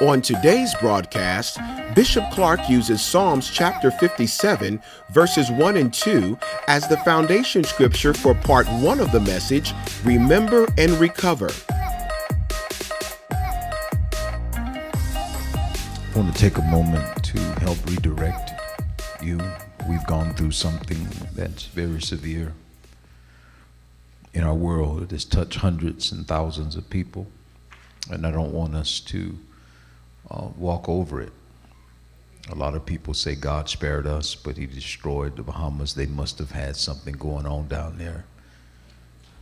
On today's broadcast, Bishop Clark uses Psalms chapter 57, verses 1 and 2 as the foundation scripture for part 1 of the message, Remember and Recover. I want to take a moment to help redirect you. We've gone through something that's very severe in our world. It has touched hundreds and thousands of people, and I don't want us to walk over it. A lot of people say God spared us, but he destroyed the Bahamas. They must have had something going on down there.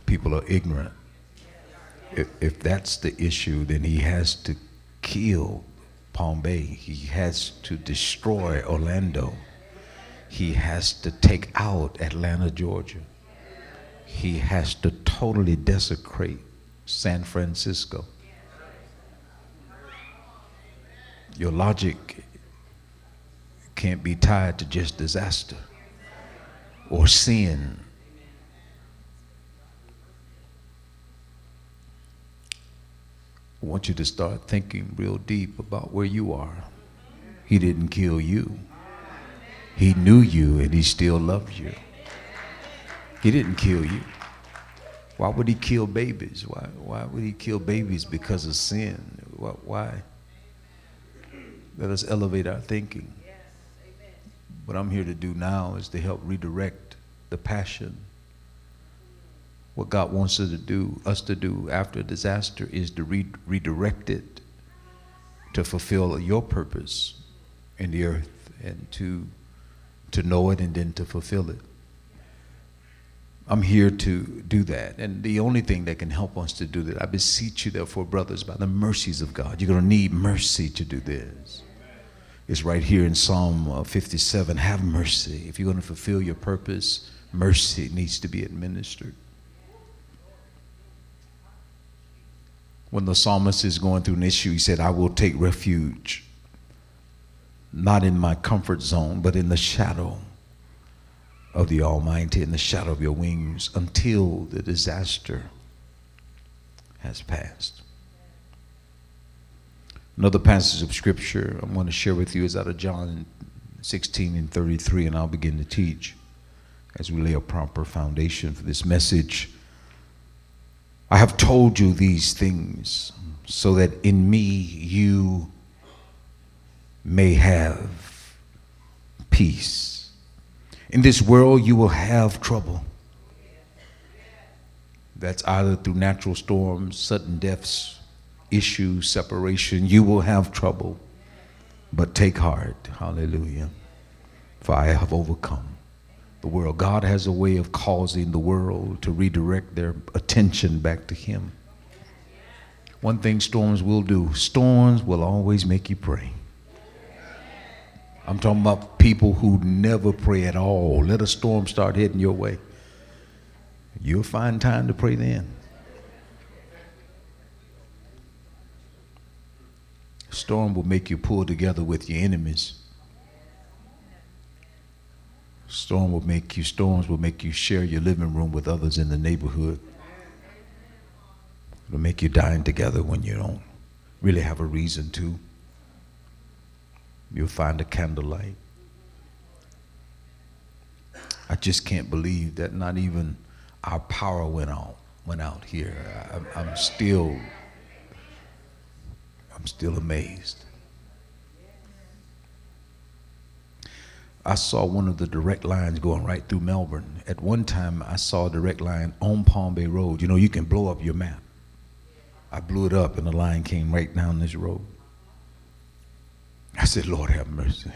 People are ignorant. If that's the issue, then he has to kill Palm Bay. He has to destroy Orlando. He has to take out Atlanta, Georgia. He has to totally desecrate San Francisco. Your logic can't be tied to just disaster or sin. I want you to start thinking real deep about where you are. He didn't kill you. He knew you and he still loved you. He didn't kill you. Why would he kill babies? Why would he kill babies because of sin? Why? Let us elevate our thinking. Yes, amen. What I'm here to do now is to help redirect the passion. What God wants us to do after a disaster is to redirect it to fulfill your purpose in the earth and to know it and then to fulfill it. I'm here to do that. And the only thing that can help us to do that, I beseech you therefore, brothers, by the mercies of God, you're going to need mercy to do this. It's right here in Psalm 57. Have mercy. If you're going to fulfill your purpose, mercy needs to be administered. When the psalmist is going through an issue, he said, I will take refuge, not in my comfort zone, but in the shadow of the Almighty, in the shadow of your wings, until the disaster has passed. Another passage of scripture I want to share with you is out of John 16 and 33, and I'll begin to teach as we lay a proper foundation for this message. I have told you these things so that in me you may have peace. In this world you will have trouble. That's either through natural storms, sudden deaths, issues, separation. You will have trouble, but take heart. Hallelujah. For I have overcome the world. God has a way of causing the world to redirect their attention back to him. One thing storms will do, storms will always make you pray. I'm talking about people who never pray at all. Let a storm start heading your way. You'll find time to pray then. A storm will make you pull together with your enemies. Storms will make you share your living room with others in the neighborhood. It'll make you dine together when you don't really have a reason to. You'll find a candlelight. I just can't believe that not even our power went out here. I'm still amazed. I saw one of the direct lines going right through Melbourne. At one time, I saw a direct line on Palm Bay Road. You know, you can blow up your map. I blew it up, and the line came right down this road. I said, Lord, have mercy.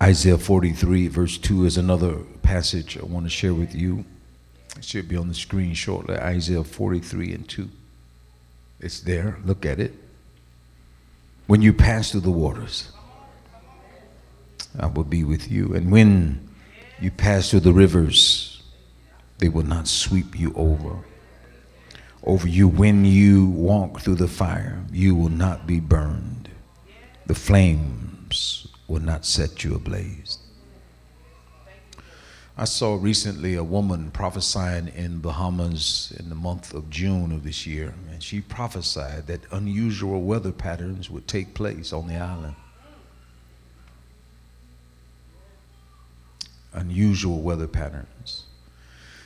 Isaiah 43 verse 2 is another passage I want to share with you. It should be on the screen shortly. Isaiah 43 and 2. It's there. Look at it. When you pass through the waters, I will be with you. And when you pass through the rivers, they will not sweep you over you. When you walk through the fire, you will not be burned. The flames will not set you ablaze. I saw recently a woman prophesying in Bahamas in the month of June of this year, and she prophesied that unusual weather patterns would take place on the island. Unusual weather patterns.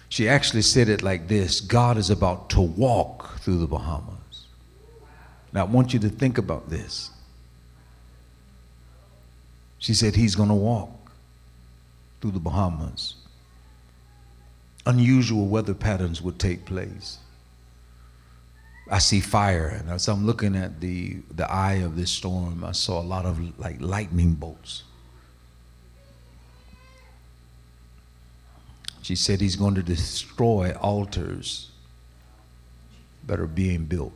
She actually said it like this: God is about to walk through the Bahamas. Now I want you to think about this. She said he's going to walk through the Bahamas. Unusual weather patterns would take place. I see fire, and as I'm looking at the eye of this storm, I saw a lot of like lightning bolts. She said he's going to destroy altars that are being built.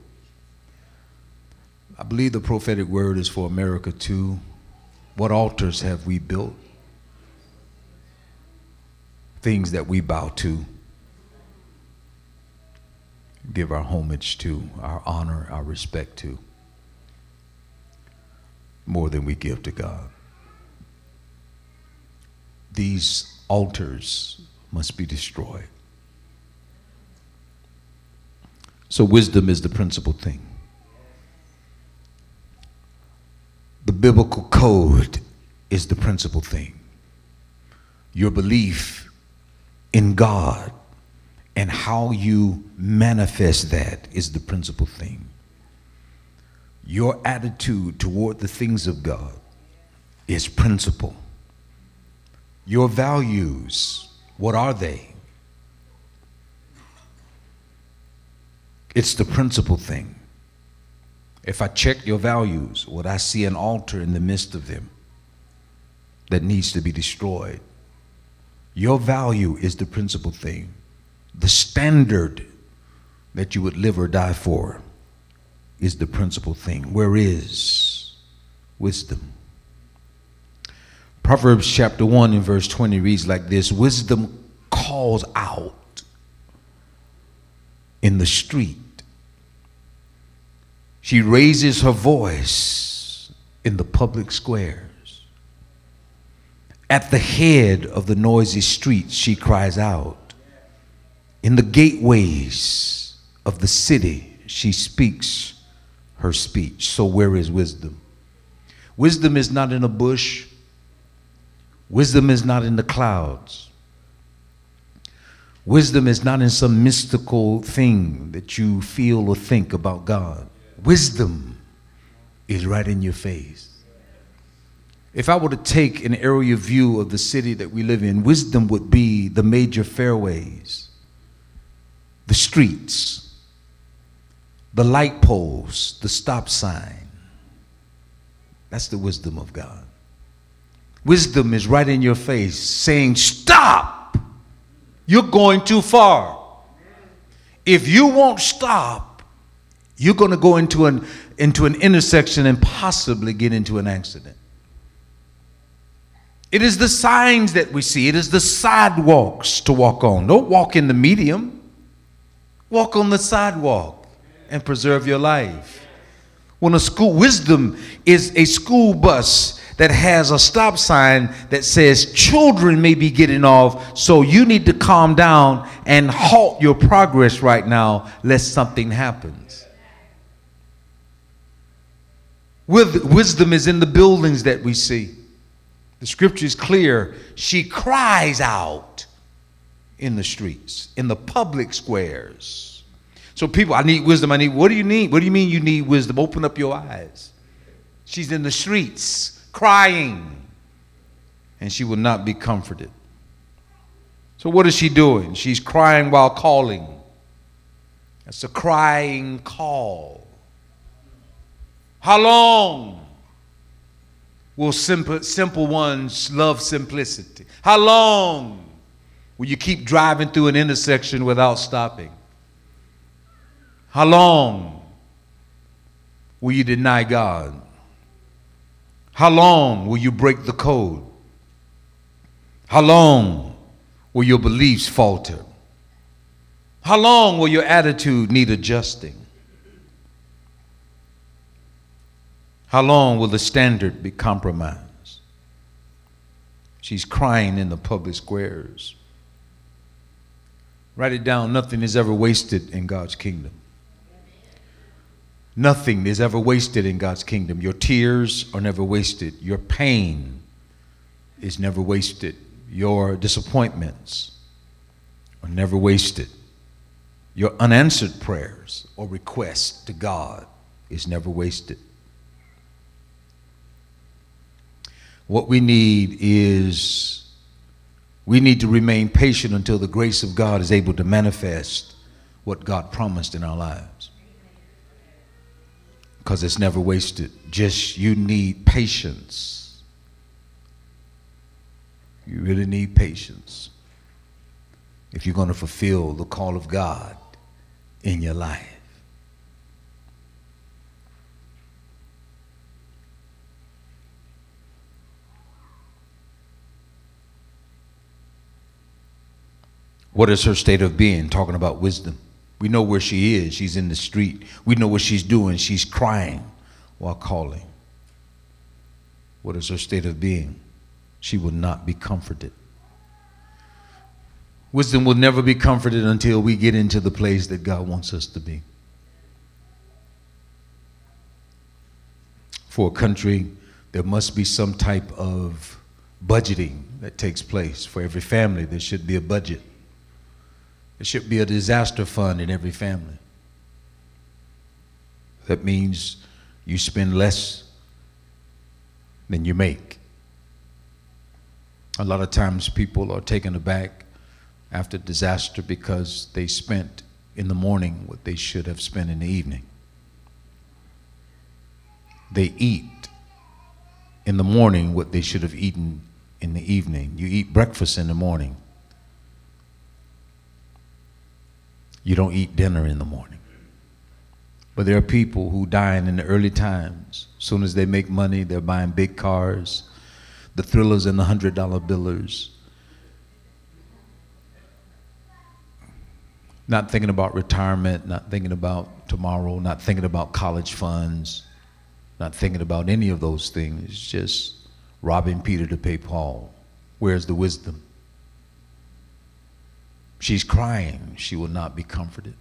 I believe the prophetic word is for America too. What altars have we built? Things that we bow to, give our homage to, our honor, our respect to, more than we give to God. These altars must be destroyed. So wisdom is the principal thing. The biblical code is the principal thing. Your belief in God and how you manifest that is the principal thing. Your attitude toward the things of God is principal. Your values, what are they? It's the principal thing. If I check your values, would I see an altar in the midst of them that needs to be destroyed? Your value is the principal thing. The standard that you would live or die for is the principal thing. Where is wisdom? Proverbs chapter 1 and verse 20 reads like this: wisdom calls out in the street. She raises her voice in the public squares. At the head of the noisy streets, she cries out. In the gateways of the city, she speaks her speech. So where is wisdom? Wisdom is not in a bush. Wisdom is not in the clouds. Wisdom is not in some mystical thing that you feel or think about God. Wisdom is right in your face. If I were to take an aerial view of the city that we live in, wisdom would be the major fairways, the streets, the light poles, the stop sign. That's the wisdom of God. Wisdom is right in your face saying, stop! You're going too far. If you won't stop, you're going to go into an intersection and possibly get into an accident. It is the signs that we see. It is the sidewalks to walk on. Don't walk in the medium. Walk on the sidewalk and preserve your life. When a school, wisdom is a school bus that has a stop sign that says children may be getting off, so you need to calm down and halt your progress right now lest something happens. Wisdom is in the buildings that we see. The scripture is clear. She cries out in the streets, in the public squares. So people, I need wisdom. I need, what do you need? What do you mean you need wisdom? Open up your eyes. She's in the streets, crying, and she will not be comforted. So what is she doing? She's crying while calling. That's a crying call. How long? will simple ones love simplicity? How long will you keep driving through an intersection without stopping? How long will you deny God? How long will you break the code? How long will your beliefs falter? How long will your attitude need adjusting? How long will the standard be compromised? She's crying in the public squares. Write it down. Nothing is ever wasted in God's kingdom. Nothing is ever wasted in God's kingdom. Your tears are never wasted. Your pain is never wasted. Your disappointments are never wasted. Your unanswered prayers or requests to God is never wasted. What we need is, we need to remain patient until the grace of God is able to manifest what God promised in our lives. Because it's never wasted. Just you need patience. You really need patience if you're going to fulfill the call of God in your life. What is her state of being? Talking about wisdom. We know where she is. She's in the street. We know what she's doing. She's crying while calling. What is her state of being? She will not be comforted. Wisdom will never be comforted until we get into the place that God wants us to be. For a country, there must be some type of budgeting that takes place. For every family, there should be a budget. There should be a disaster fund in every family. That means you spend less than you make. A lot of times people are taken aback after disaster because they spent in the morning what they should have spent in the evening. They eat in the morning what they should have eaten in the evening. You eat breakfast in the morning. You don't eat dinner in the morning. But there are people who dine in the early times. As soon as they make money, they're buying big cars, the thrillers and the $100 billers. Not thinking about retirement, not thinking about tomorrow, not thinking about college funds, not thinking about any of those things, just robbing Peter to pay Paul. Where's the wisdom? She's crying. She will not be comforted.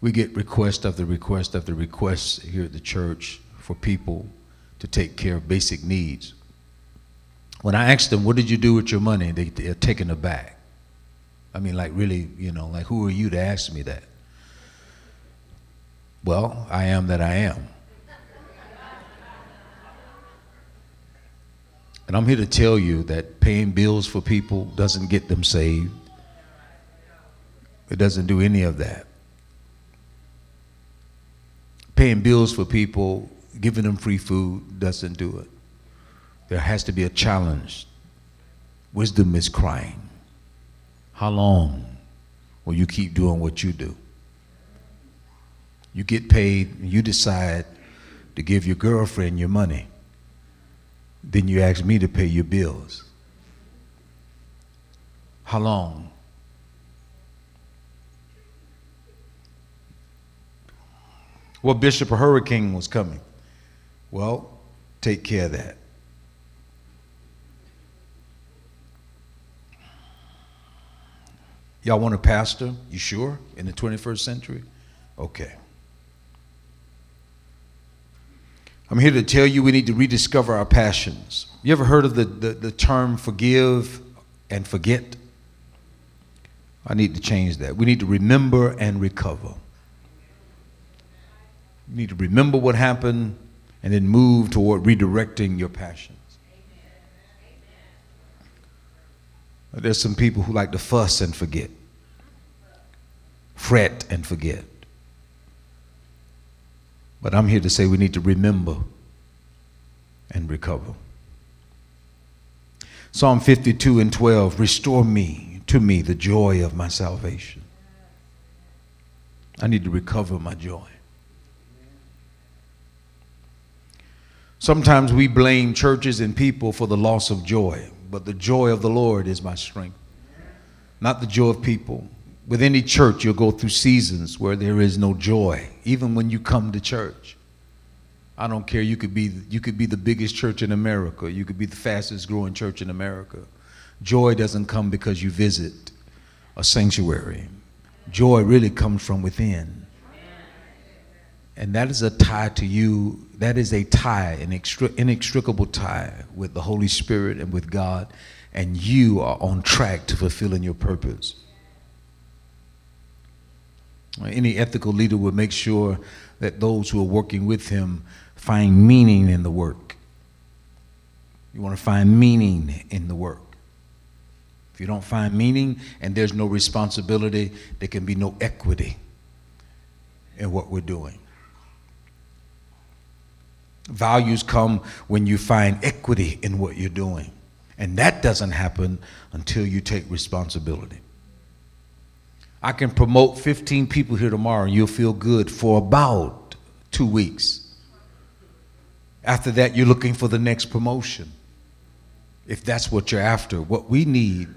We get request after request after request here at the church for people to take care of basic needs. When I ask them, what did you do with your money? They're taken aback. I mean, like, really, you know, like, who are you to ask me that? Well, I am that I am. And I'm here to tell you that paying bills for people doesn't get them saved. It doesn't do any of that. Paying bills for people, giving them free food, doesn't do it. There has to be a challenge. Wisdom is crying. How long will you keep doing what you do? You get paid, and you decide to give your girlfriend your money. Then you ask me to pay your bills. How long? Well, Bishop, a hurricane was coming. Well, take care of that. Y'all want a pastor? You sure? In the 21st century? Okay. I'm here to tell you we need to rediscover our passions. You ever heard of the term forgive and forget? I need to change that. We need to remember and recover. You need to remember what happened and then move toward redirecting your passions. There's some people who like to fuss and forget, fret and forget. But I'm here to say we need to remember and recover. Psalm 52:12, restore me to me the joy of my salvation. I need to recover my joy. Sometimes we blame churches and people for the loss of joy, but the joy of the Lord is my strength, not the joy of people. With any church, you'll go through seasons where there is no joy, even when you come to church. I don't care, you could be the biggest church in America, you could be the fastest growing church in America. Joy doesn't come because you visit a sanctuary. Joy really comes from within. And that is a tie to you, that is a tie, an inextricable tie with the Holy Spirit and with God, and you are on track to fulfilling your purpose. Any ethical leader would make sure that those who are working with him find meaning in the work. You want to find meaning in the work. If you don't find meaning and there's no responsibility, there can be no equity in what we're doing. Values come when you find equity in what you're doing. And that doesn't happen until you take responsibility. I can promote 15 people here tomorrow and you'll feel good for about 2 weeks. After that, you're looking for the next promotion, if that's what you're after. What we need,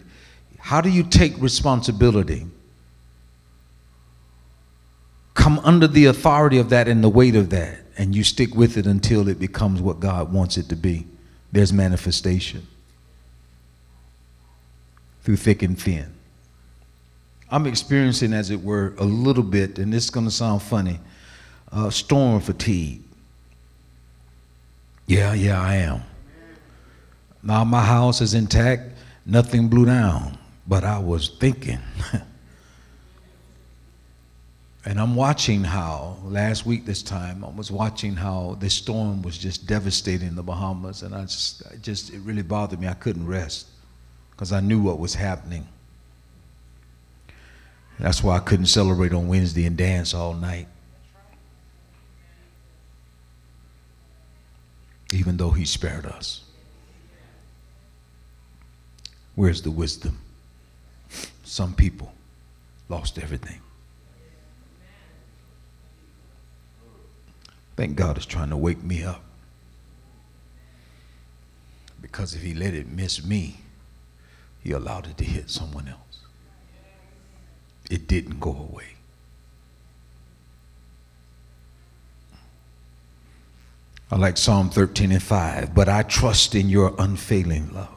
how do you take responsibility, come under the authority of that and the weight of that, and you stick with it until it becomes what God wants it to be? There's manifestation through thick and thin. I'm experiencing, as it were, a little bit, and this is going to sound funny, storm fatigue. Yeah, I am. Now my house is intact, nothing blew down, but I was thinking. And I'm watching how, last week this time, I was watching how this storm was just devastating the Bahamas, and it really bothered me. I couldn't rest because I knew what was happening. That's why I couldn't celebrate on Wednesday and dance all night. Even though he spared us. Where's the wisdom? Some people lost everything. I think God is trying to wake me up. Because if he let it miss me, he allowed it to hit someone else. It didn't go away. I like Psalm 13:5, but I trust in your unfailing love.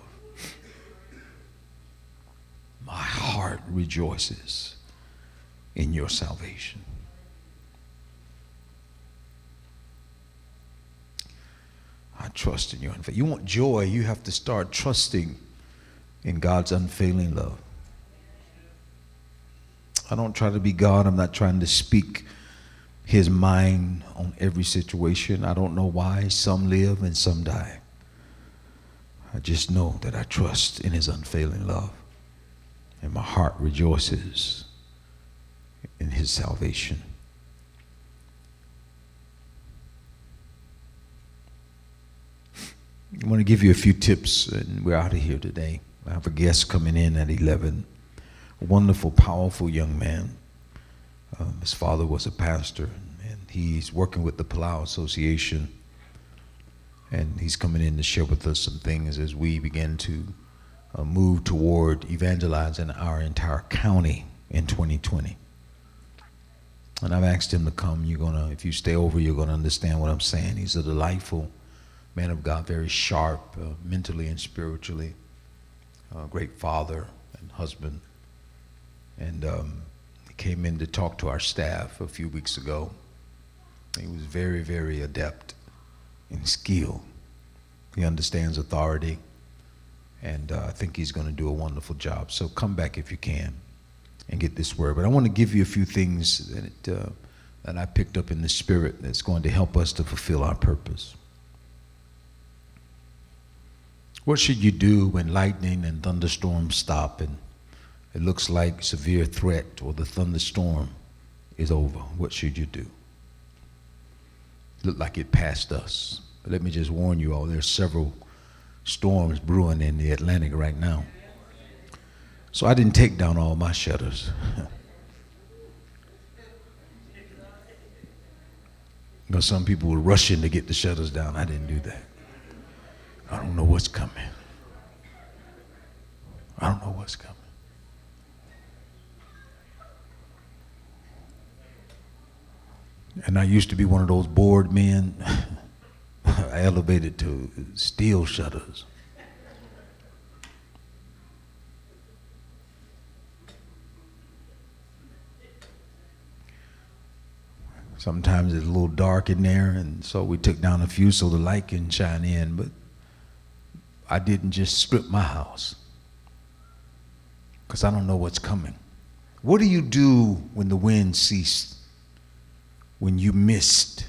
My heart rejoices in your salvation. I trust in your unfailing. You want joy, you have to start trusting in God's unfailing love. I don't try to be God. I'm not trying to speak his mind on every situation. I don't know why some live and some die. I just know that I trust in his unfailing love, and my heart rejoices in his salvation. I want to give you a few tips, and we're out of here today. I have a guest coming in at 11. A wonderful, powerful young man. His father was a pastor, and he's working with the Palau Association, and he's coming in to share with us some things as we begin to move toward evangelizing our entire county in 2020. And I've asked him to come. If you stay over, you're gonna understand what I'm saying. He's a delightful man of God, very sharp, mentally and spiritually, great father and husband. And he came in to talk to our staff a few weeks ago. He was very, very adept and skilled. He understands authority, and I think he's going to do a wonderful job. So come back if you can and get this word. But I want to give you a few things that I picked up in the Spirit that's going to help us to fulfill our purpose. What should you do when lightning and thunderstorms stop and it looks like severe threat or the thunderstorm is over? What should you do? looked like it passed us. But let me just warn you all, there's several storms brewing in the Atlantic right now. So I didn't take down all my shutters. Because some people were rushing to get the shutters down. I didn't do that. I don't know what's coming. I don't know what's coming. And I used to be one of those bored men. I elevated to steel shutters. Sometimes it's a little dark in there, and so we took down a few so the light can shine in, but I didn't just strip my house because I don't know what's coming. What do you do when the wind ceased, when you missed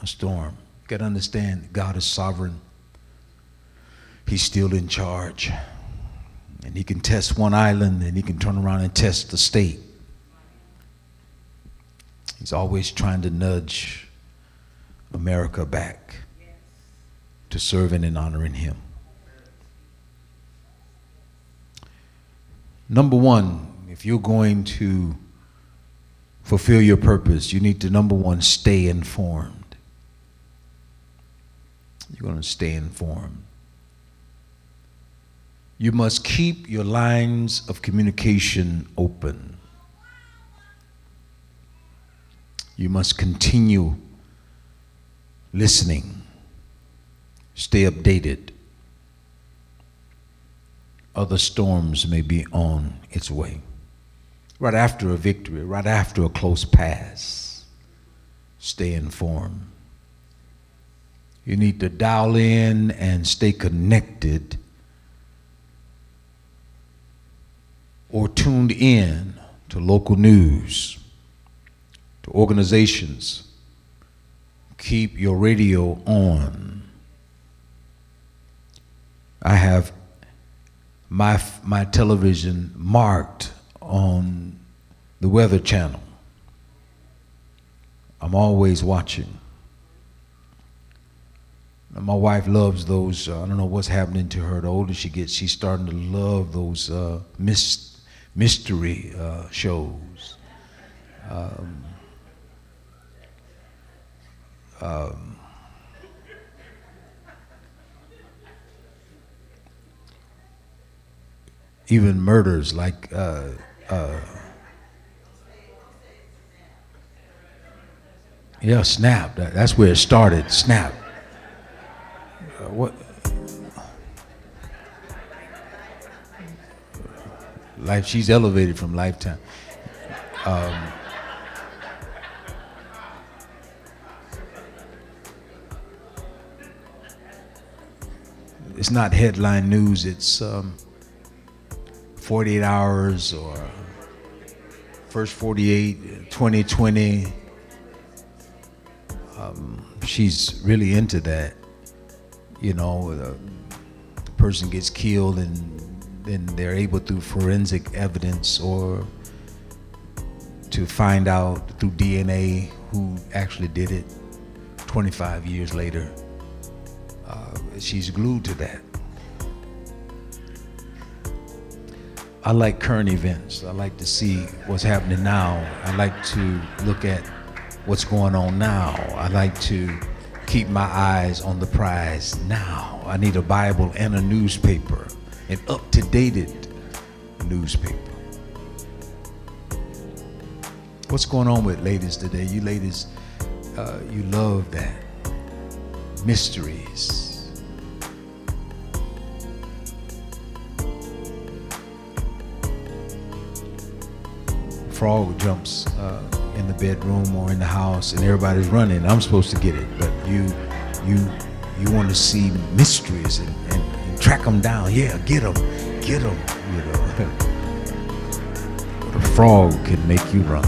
a storm? You got to understand that God is sovereign. He's still in charge, and he can test one island, and he can turn around and test the state. He's always trying to nudge America back to serving and honoring him. Number one, if you're going to fulfill your purpose, you need to, number one, stay informed. You're going to stay informed. You must keep your lines of communication open. You must continue listening. Stay updated. Other storms may be on its way. Right after a victory, right after a close pass, stay informed. You need to dial in and stay connected or tuned in to local news, to organizations. Keep your radio on. I have my television marked on the Weather Channel. I'm always watching. And my wife loves those, I don't know what's happening to her. The older she gets, she's starting to love those mystery shows. Even murders like Snap. That's where it started. Snap. What? Life. She's elevated from Lifetime. It's not headline news, it's 48 hours or first 48, 2020. She's really into that. You know, the person gets killed and then they're able through forensic evidence or to find out through DNA who actually did it 25 years later. She's glued to that. I like current events. I like to see what's happening now. I like to look at what's going on now. I like to keep my eyes on the prize now. I need a Bible and a newspaper, an up-to-date newspaper. What's going on with ladies today? You ladies, you love that. Mysteries. Frog jumps in the bedroom or in the house, and everybody's running. I'm supposed to get it, but you want to see mysteries and track them down. Yeah, get them. You know, but a frog can make you run.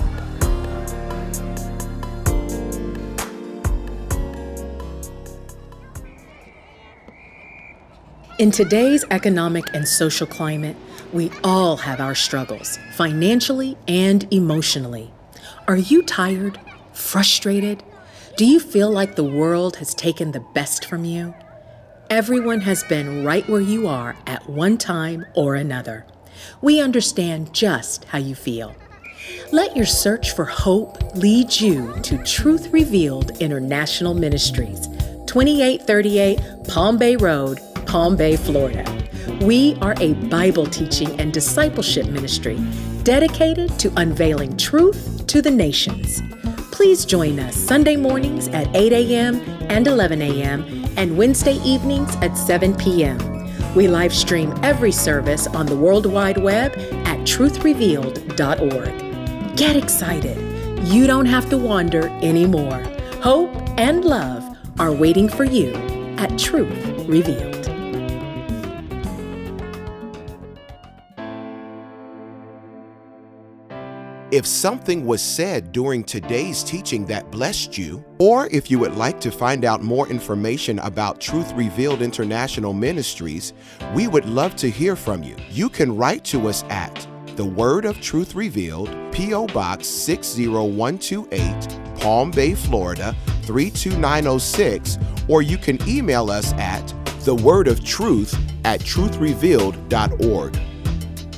In today's economic and social climate, we all have our struggles, financially and emotionally. Are you tired, frustrated, Do you feel like the world has taken the best from you? Everyone has been right where you are at one time or another. We understand just how you feel. Let your search for hope lead you to Truth Revealed International Ministries, 2838 Palm Bay Road, Palm Bay, Florida. We are a Bible teaching and discipleship ministry dedicated to unveiling truth to the nations. Please join us Sunday mornings at 8 a.m. and 11 a.m. and Wednesday evenings at 7 p.m. We live stream every service on the World Wide Web at truthrevealed.org. Get excited. You don't have to wander anymore. Hope and love are waiting for you at Truth Revealed. If something was said during today's teaching that blessed you, or if you would like to find out more information about Truth Revealed International Ministries, we would love to hear from you. You can write to us at The Word of Truth Revealed, P.O. Box 60128, Palm Bay, Florida 32906, or you can email us at thewordofTruth@truthrevealed.org.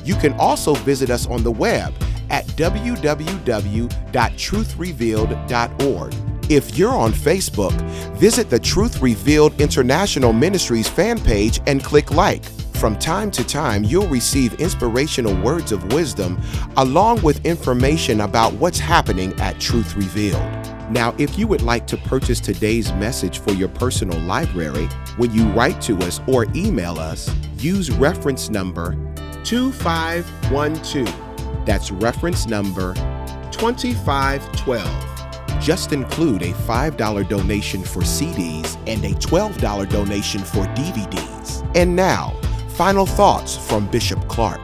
You can also visit us on the web at www.truthrevealed.org. If you're on Facebook, visit the Truth Revealed International Ministries fan page and click like. From time to time, you'll receive inspirational words of wisdom along with information about what's happening at Truth Revealed. Now, if you would like to purchase today's message for your personal library, when you write to us or email us, use reference number 2512. That's reference number 2512. Just include a $5 donation for CDs and a $12 donation for DVDs. And now, final thoughts from Bishop Clark.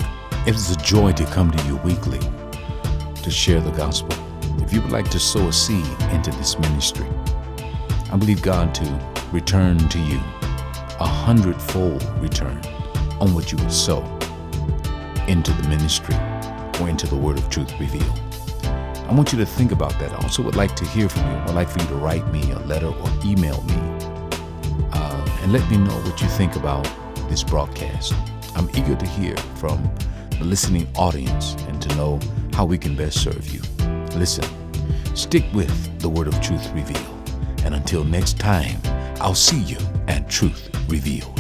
It is a joy to come to you weekly to share the gospel. If you would like to sow a seed into this ministry, I believe God to return to you 100-fold return on what you would sow into the ministry, into the Word of Truth Revealed. I want you to think about that. I also would like to hear from you. I'd like for you to write me a letter or email me and let me know what you think about this broadcast. I'm eager to hear from the listening audience and to know how we can best serve you. Listen, stick with the Word of Truth Revealed. And until next time, I'll see you at Truth Revealed.